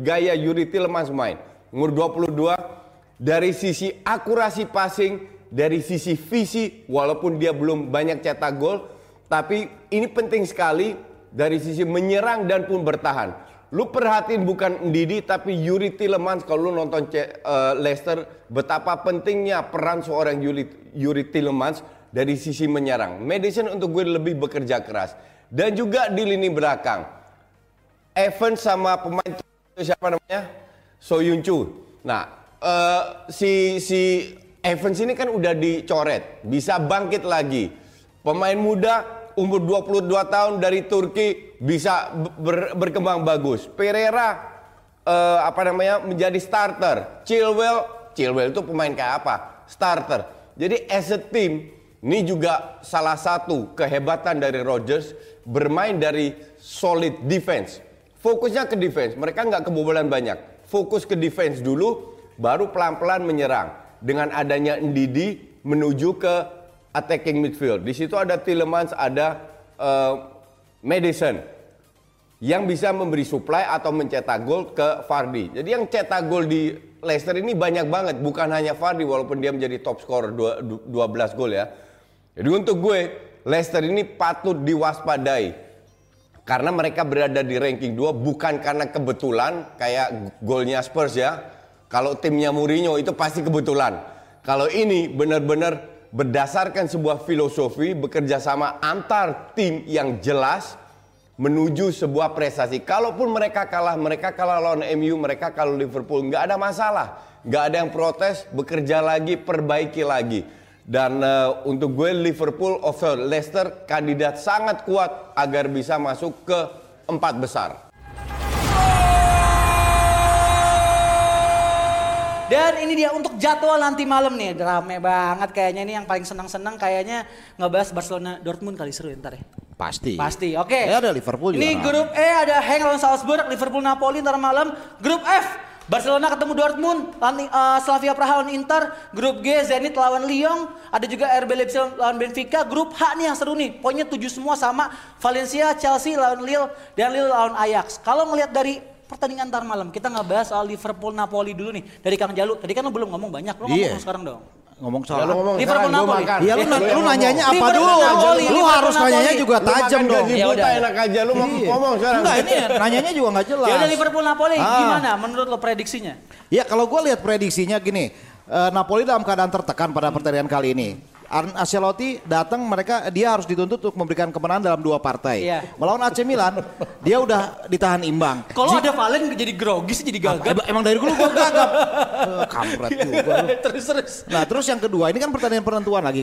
gaya Yuri Tielemans main. Umur 22, dari sisi akurasi passing, dari sisi visi, walaupun dia belum banyak cetak gol, tapi ini penting sekali. Dari sisi menyerang dan pun bertahan. Lu perhatiin bukan Ndidi tapi Yuri Tielemans. Kalau lu nonton Leicester, betapa pentingnya peran seorang Yuri Tielemans dari sisi menyerang. Madison untuk gue lebih bekerja keras. Dan juga di lini belakang, Evans sama pemain siapa namanya? Soyuncu. Nah, si Evans ini kan udah dicoret, bisa bangkit lagi. Pemain muda umur 22 tahun dari Turki bisa berkembang bagus. Pereira menjadi starter. Chilwell itu pemain kayak apa? Starter. Jadi as a team, ini juga salah satu kehebatan dari Rodgers, bermain dari solid defense. Fokusnya ke defense, mereka nggak kebobolan banyak. Fokus ke defense dulu, baru pelan-pelan menyerang. Dengan adanya Ndidi menuju ke attacking midfield. Di situ ada Tielemans, ada Maddison yang bisa memberi supply atau mencetak gol ke Vardy. Jadi yang cetak gol di Leicester ini banyak banget, bukan hanya Vardy walaupun dia menjadi top scorer 12 gol ya. Jadi untuk gue Leicester ini patut diwaspadai karena mereka berada di ranking 2 bukan karena kebetulan kayak golnya Spurs ya. Kalau timnya Mourinho itu pasti kebetulan. Kalau ini benar-benar berdasarkan sebuah filosofi bekerja sama antar tim yang jelas menuju sebuah prestasi. Kalaupun mereka kalah lawan MU, mereka kalah Liverpool, nggak ada masalah, nggak ada yang protes, bekerja lagi, perbaiki lagi. Dan untuk gue Liverpool over Leicester kandidat sangat kuat agar bisa masuk ke 4 besar. Dan ini dia untuk jadwal nanti malam nih, rame banget kayaknya, ini yang paling senang-senang kayaknya ngebahas Barcelona Dortmund kali, seru ntar ya. Pasti. Oke. Okay. Ada Liverpool ini juga. Ini grup E ada Hang lawan Salzburg, Liverpool Napoli ntar malam. Grup F Barcelona ketemu Dortmund, Slavia Praha lawan Inter, grup G Zenit lawan Lyon, ada juga RB Leipzig lawan Benfica, grup H nih yang seru nih, poinnya 7 semua sama, Valencia, Chelsea lawan Lille, dan Lille lawan Ajax. Kalau ngelihat dari pertandingan ntar malam, kita ngebahas soal Liverpool Napoli dulu nih, dari Kang Jalu, tadi kan lo belum ngomong banyak, lo ngomong sekarang dong. Ngomong soal Liverpool Napoli. Iya lu nanyanya apa dulu? Lu harus nanyanya juga tajam dong. Ya udah enak aja lu mau ngomong sekarang. Enggak, ini nanyanya juga enggak jelas. Ya udah Liverpool Napoli gimana menurut lo prediksinya? Ya kalau gue lihat prediksinya gini, Napoli dalam keadaan tertekan pada pertandingan kali ini. Ancelotti datang, dia harus dituntut untuk memberikan kemenangan dalam dua partai. Yeah. Melawan AC Milan, dia udah ditahan imbang. Kalau ada Valen jadi grogi sih, jadi gagap. Emang dari dulu gue gagap. Kampret juga. Terus. Nah terus yang kedua, ini kan pertandingan penentuan lagi.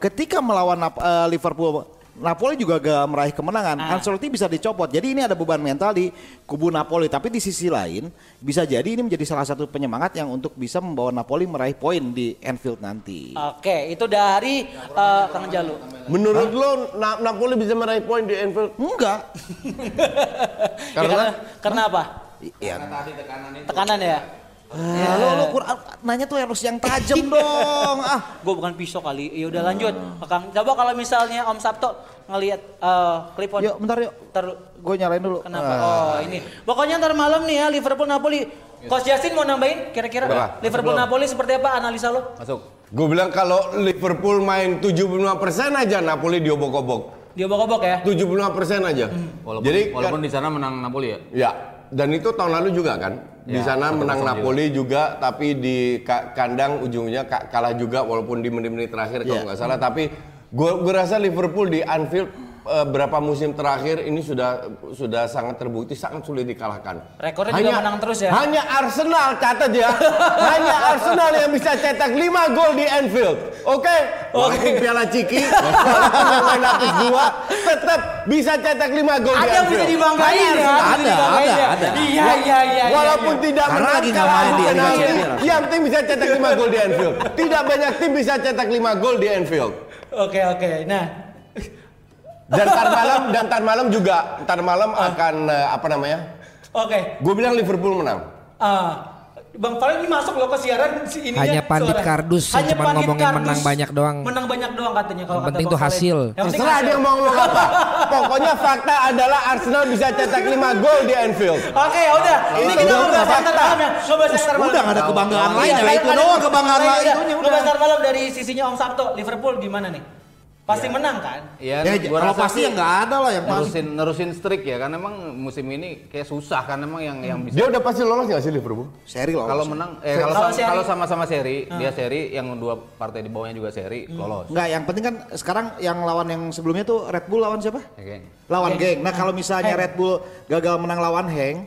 Ketika melawan Liverpool, Napoli juga gak meraih kemenangan. Ancelotti bisa dicopot. Jadi ini ada beban mental di kubu Napoli. Tapi di sisi lain bisa jadi ini menjadi salah satu penyemangat yang untuk bisa membawa Napoli meraih poin di Anfield nanti. Oke, itu dari Kang Jalu. Menurut lo Napoli bisa meraih poin di Anfield? Enggak. Karena apa? Ya, karena tadi tekanan ya. Lo nanya tuh harus yang tajam dong. Gue bukan pisau kali. Ya udah lanjut. Kang, coba kalau misalnya Om Sabto ngelihat klipon. Yuk, bentar yuk. Gue nyalain dulu. Kenapa? Ini. Pokoknya ntar malam nih ya Liverpool Napoli. Coach Justin mau nambahin kira-kira Liverpool Napoli seperti apa analisa lo? Masuk. Gue bilang kalau Liverpool main 75% aja Napoli diobok-obok ya. 75% aja. Walaupun di sana menang Napoli ya. Ya. Dan itu tahun lalu juga kan. Di sana menang Napoli juga, tapi di kandang ujungnya kalah juga walaupun di menit-menit terakhir kalau nggak salah. Tapi gue rasa Liverpool di Anfield berapa musim terakhir ini sudah sangat terbukti sangat sulit dikalahkan. Rekornya juga menang terus ya. Hanya Arsenal catat ya. Hanya Arsenal yang bisa cetak 5 gol di Anfield. Oke. Piala Ciki walaupun lapis 2 tetap bisa cetak 5 gol di Anfield. Ada bisa dibanggain ya. Ada. Iya. Walaupun tidak menang yang tim bisa cetak 5 gol di Anfield. Tidak banyak tim bisa cetak 5 gol di Anfield. Oke. Nah, dan tar malam juga akan gue bilang Liverpool menang. Bang Valen ini masuk loh ke siaran ini. Hanya pandit kardus yang cuma ngomongin menang banyak doang. Menang banyak doang katanya kalau penting itu hasil. Terserah dia mau ngomong apa. Pokoknya fakta adalah Arsenal bisa cetak 5 gol di Anfield. Oke, ya udah. Ini kita udah santai. Udah enggak ada kebanggaan lain ya itu doang kebanggaan lain. Ntar malam dari sisinya Om Sabto, Liverpool gimana nih? Pasti menang kan? Iya, kalau pasti nggak ada lah yang nerusin streak ya, karena emang musim ini kayak susah kan emang yang bisa. Dia udah pasti lolos nggak sih Liverpool? Seri lolos. Kalau menang, kalau sama-sama seri, dia seri, yang dua partai di bawahnya juga seri, lolos. Nggak, yang penting kan sekarang yang lawan yang sebelumnya tuh Red Bull lawan siapa? Lawan Geng. Nah kalau misalnya Red Bull gagal menang lawan Heng,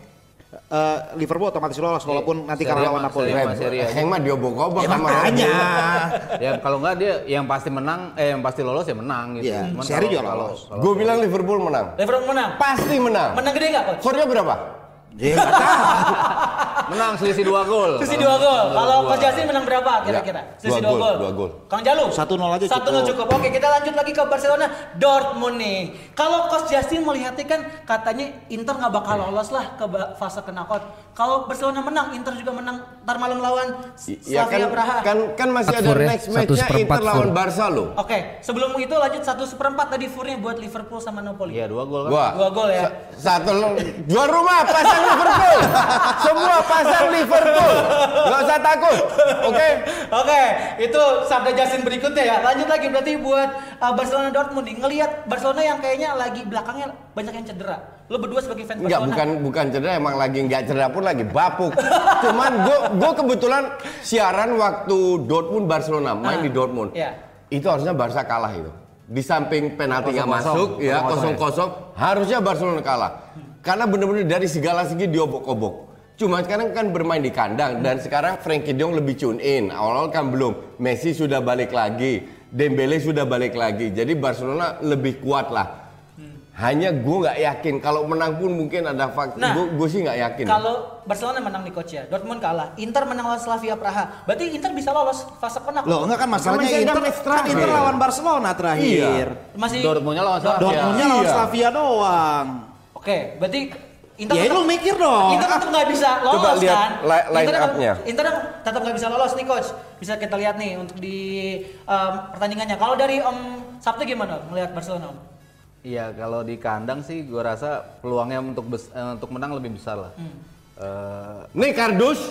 Liverpool otomatis lolos walaupun nanti kalah lawan Napoli. Heng mah diobok-obok sama Mourinho. Ya kalau enggak dia yang pasti menang, yang pasti lolos ya menang gitu. Yeah. Seri juga lolos. Gue bilang Liverpool menang. Liverpool menang. Pasti menang. Menang gede enggak, Coach? Skornya berapa? Dia enggak tahu. Menang selisih 2 gol. Selisih 2 gol. Kalau Coach Justin menang berapa kira-kira? Selisih 2 gol. 2 gol. Kang Jalu 1-0 aja cukup. 1-0 cukup. Oke, kita lanjut lagi ke Barcelona Dortmund nih. Kalau Coach Justin melihatnya kan katanya Inter enggak bakal lolos lah ke fase knockout. Kalau Barcelona menang, Inter juga menang ntar malam lawan Slavia Praha. Kan masih ada next match-nya Inter lawan Barca loh. Oke, sebelum itu lanjut 1/4 tadi Furnya buat Liverpool sama Napoli. Iya, 2 gol kan. 2 gol ya. 1 juara rumah pasang Liverpool. Semua pasang Liverpool, nggak usah takut, oke, itu sabda Justin berikutnya ya. Lanjut lagi berarti buat Barcelona Dortmund nih, ngelihat Barcelona yang kayaknya lagi belakangnya banyak yang cedera. Lo berdua sebagai fans Barcelona? Bukan cedera, emang lagi nggak cedera pun lagi bapuk. Cuman gue kebetulan siaran waktu Dortmund Barcelona main di Dortmund, itu harusnya Barca kalah itu. Di samping penaltinya masuk, 0-0, harusnya Barcelona kalah. Karena benar-benar dari segala segi diobok-obok. Cuma sekarang kan bermain di kandang dan sekarang Frankie De Jong lebih tune in. Awal-awal kan belum. Messi sudah balik lagi, Dembele sudah balik lagi. Jadi Barcelona lebih kuat lah. Hanya gue nggak yakin. Kalau menang pun mungkin ada faktor. Nah, gue sih nggak yakin. Kalau Barcelona menang nih coach ya, Dortmund kalah, Inter menang lawan Slavia Praha, berarti Inter bisa lolos fase penalti. Loh, enggak kan masalahnya Inter lawan Barcelona terakhir. Iya. Masih Dortmundnya lawan Slavia. Dortmundnya lawan Slavia doang. Oke, berarti Inter ya lu mikir dong. Inter tetap nggak bisa lolos. Coba lihat kan? Inter tetap nggak bisa lolos nih coach. Bisa kita lihat nih untuk di pertandingannya. Kalau dari Om Sabtu gimana melihat Barcelona? Iya, kalau di kandang sih gue rasa peluangnya untuk menang lebih besar lah. Nih kardus.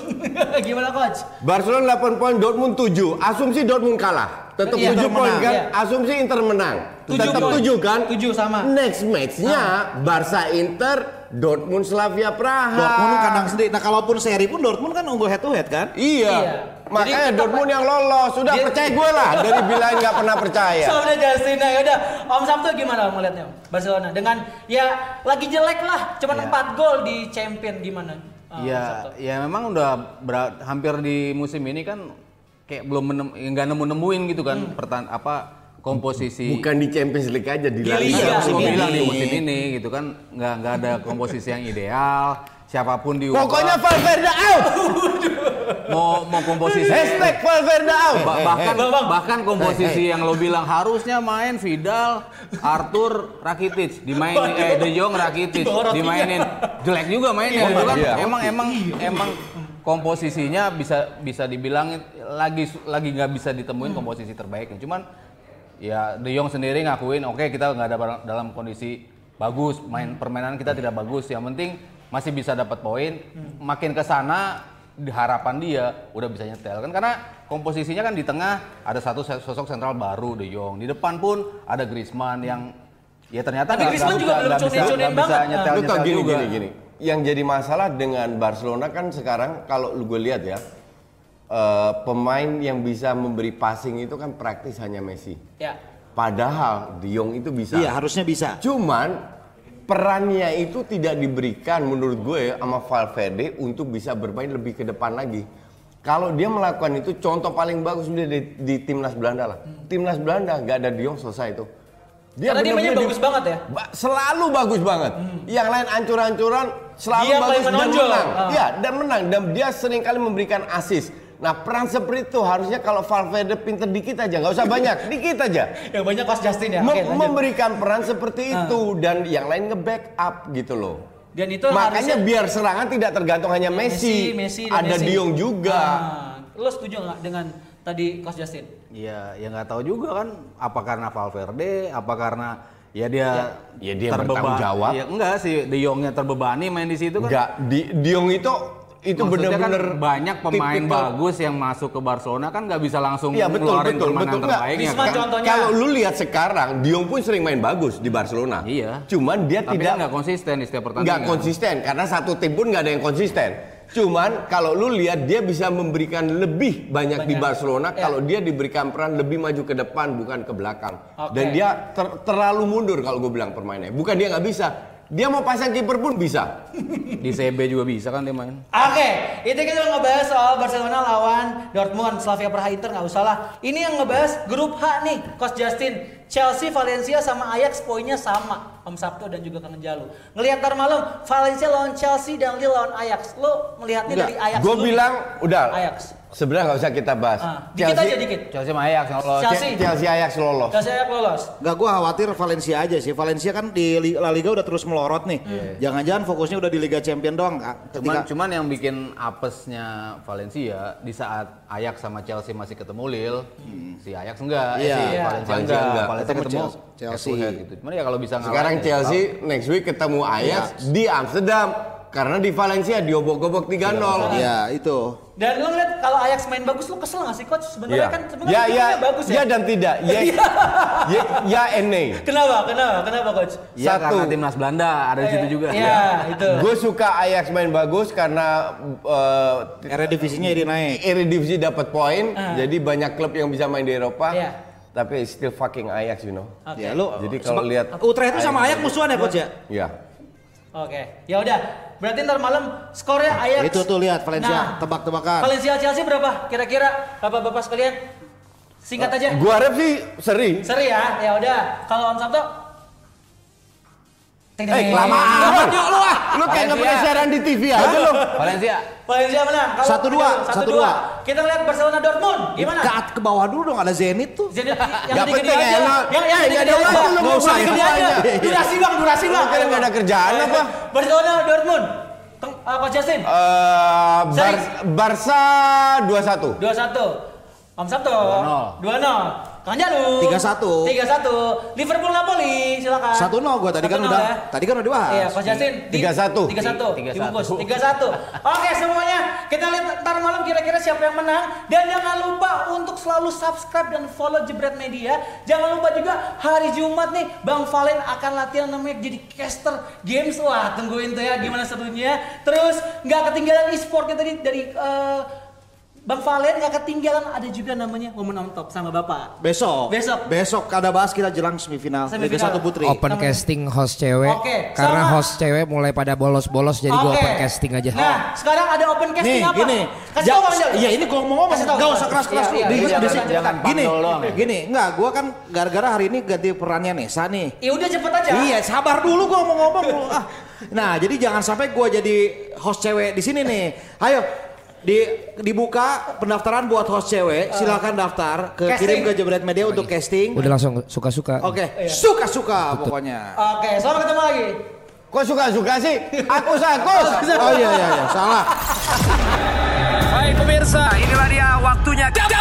Gimana coach? Barcelona 8 poin, Dortmund 7. Asumsi Dortmund kalah. Tetap 7 poin kan? Iya. Asumsi Inter menang. Tetap 7 kan? 7 sama. Next match-nya Barca Inter, Dortmund Slavia Praha. Dortmund kandang sendiri. Nah, kalaupun seri pun Dortmund kan unggul head to head kan? Iya. Makanya Dortmund yang lolos, sudah percaya gue lah dari bilang nggak pernah percaya. Sudah Justin, ya udah. Om Sabtu gimana melihatnya Barcelona dengan ya lagi jelek lah, cuma 4 gol di champion gimana? Ya memang udah hampir di musim ini kan kayak belum nggak nemu-nemuin gitu kan komposisi. Bukan di Champions League aja, di La Liga. Di musim ini gitu kan nggak ada komposisi yang ideal. Siapapun diubah. Pokoknya Valverde out. mau komposisi #Valverde out. Bahkan komposisi yang lo bilang harusnya main Vidal, Arthur, Rakitic dimainin De Jong, Rakitic dimainin. Jelek juga mainnya gitu kan. Emang komposisinya bisa dibilang lagi nggak bisa ditemuin komposisi terbaiknya. Cuman ya De Jong sendiri ngakuin oke, kita nggak ada dalam kondisi bagus, permainan kita tidak bagus. Yang penting masih bisa dapat poin, makin ke sana harapan dia udah bisa nyetel kan, karena komposisinya kan di tengah ada satu sosok sentral baru De Jong, di depan pun ada Griezmann yang ya ternyata nggak bisa nyetel juga. Gini. Yang jadi masalah dengan Barcelona kan sekarang kalau gue lihat ya pemain yang bisa memberi passing itu kan praktis hanya Messi. Ya. Padahal De Jong itu bisa. Iya, harusnya bisa. Cuman perannya itu tidak diberikan menurut gue sama Valverde untuk bisa bermain lebih ke depan lagi. Kalau dia melakukan itu, contoh paling bagus dia di timnas Belanda lah. Timnas Belanda nggak ada De Jong selesai itu. Karena dia mainnya bagus banget ya. Selalu bagus banget. Yang lain ancur-ancuran selalu dia bagus dan menang. Iya, dan menang, dan dia sering kali memberikan assist. Nah, peran seperti itu harusnya kalau Valverde pinter dikit aja, nggak usah banyak, dikit aja. Yang banyak pas Justin ya. Memberikan peran seperti itu dan yang lain nge-backup gitu loh. Dan itu makanya biar serangan tidak tergantung hanya Messi ada De Jong juga. Lo setuju nggak dengan tadi Coach Justin? Iya, ya nggak tahu juga kan. Apa karena Valverde? Apa karena dia bertanggung jawab? Ya, enggak sih, De Jongnya terbebani main di situ kan? Enggak, De Jong itu benar-benar kan banyak pemain bagus yang masuk ke Barcelona kan nggak bisa langsung ngeluarin permainan terbaiknya. Kalau lu lihat sekarang, De Jong pun sering main bagus di Barcelona. Iya. Cuman dia tidak konsisten di setiap pertandingan. Nggak konsisten karena satu tim pun nggak ada yang konsisten. Cuman kalau lu lihat dia bisa memberikan lebih banyak di Barcelona kalau dia diberikan peran lebih maju ke depan bukan ke belakang. Dan dia terlalu mundur kalau gue bilang permainannya. Bukan dia nggak bisa. Dia mau pasang kiper pun bisa. Di CB juga bisa kan dia main. Oke, itu kita ngebahas soal Barcelona lawan Dortmund, Slavia Praha, Inter nggak usah lah. Ini yang ngebahas grup H nih, Coach Justin. Chelsea, Valencia sama Ajax poinnya sama. Om Sabtu dan juga Kang Jalu. Ngelihat ntar malam Valencia lawan Chelsea dan Lille lawan Ajax. Lo melihatnya dari Ajax dulu? Gue bilang udah. Ajax. Sebenarnya nggak usah kita bahas. Dikit aja dikit. Chelsea sama Ajax lolos. Chelsea Ajax lolos. Nggak, gue khawatir Valencia aja sih. Valencia kan di La Liga udah terus melorot nih. Jangan-jangan fokusnya udah di Liga Champions doang. Cuman yang bikin apesnya Valencia di saat Ajax sama Chelsea masih ketemu Lille. Si Ajax enggak. Valencia enggak. Valencia ketemu Chelsea gitu. Cuman ya kalau bisa sekarang Chelsea next week ketemu Ajax di Amsterdam. Karena di Valencia diobok-obok 3-0. Ya, itu. Dan lo ngeliat kalau Ajax main bagus, lo kesel nggak sih coach? Sebenarnya kan sebenarnya bagus ya. Ya dan tidak. Ya and nay. Kenapa coach? Ya, karena timnas Belanda ada di situ juga. Ya, itu. Gue suka Ajax main bagus karena Eredivisinya naik. Eredivisi dapat poin, jadi banyak klub yang bisa main di Eropa. Tapi still fucking Ajax, you know. Ya lo. Jadi kalau lihat Utrecht itu sama Ajax musuhan ya coach ya? Iya. Oke, ya udah. Berarti ntar malam skornya Ajax. Itu tuh lihat Valencia, tebak-tebakan. Valencia Chelsea berapa? Kira-kira bapak-bapak sekalian singkat aja. Gua harap sih seri. Seri ya, ya udah. Kalau Om Sabto Kelamaan. Yuk lu ah. Lu kayak enggak punya siaran di TV aja lu. Valencia. Valencia menang. 1-2. Kita lihat Barcelona Dortmund. Gimana? Ke bawah dulu dong, ada Zenit tuh. Zenit yang penting enak. Yang ada waktu lu mau kerjanya. Durasi Bang, durasi Bang. Kalian enggak ada kerjaan apa? Barcelona Dortmund. Coach Justin. Barca 2-1. 2-1. Om Sabto. 2-0. Kan jalu 3-1 Liverpool Napoli silakan 1-0 gua tadi 1-0, kan udah ya? Tadi kan udah dibahas. Iya Coach Justin 3-1 dibungkus 3-1. Oke semuanya kita lihat ntar malam kira-kira siapa yang menang, dan jangan lupa untuk selalu subscribe dan follow Jebret Media. Jangan lupa juga hari Jumat nih Bang Valen akan latihan namanya jadi caster games. Wah tungguin tuh ya gimana serunya. Terus nggak ketinggalan e-sport kita dari Bang Valen, gak ketinggalan ada juga namanya Women on Top sama Bapak. Besok ada bahas kita jelang semifinal. Liga 1 Putri. Open casting host cewek. Okay, karena host cewek mulai pada bolos-bolos jadi gue open casting aja. Nah, sekarang ada open casting nih, apa? Gini. Kasih tau Bang. Iya, ini gue ngomong gak usah keras-keras dulu. Gini, enggak, gue kan gara-gara hari ini ganti perannya Nesa nih. Ya udah cepet aja. Iya, sabar dulu gue mau ngomong. Nah, jadi jangan sampai gue jadi host cewek di sini nih. Ayo dibuka pendaftaran buat host cewek, silakan daftar kirim ke Jebret Media untuk casting. Udah langsung suka-suka. Oke. Suka-suka pokoknya. Oke, sampai ketemu lagi. Kok suka-suka sih? Aku sakus. Oh iya salah. Hai pemirsa, inilah dia waktunya.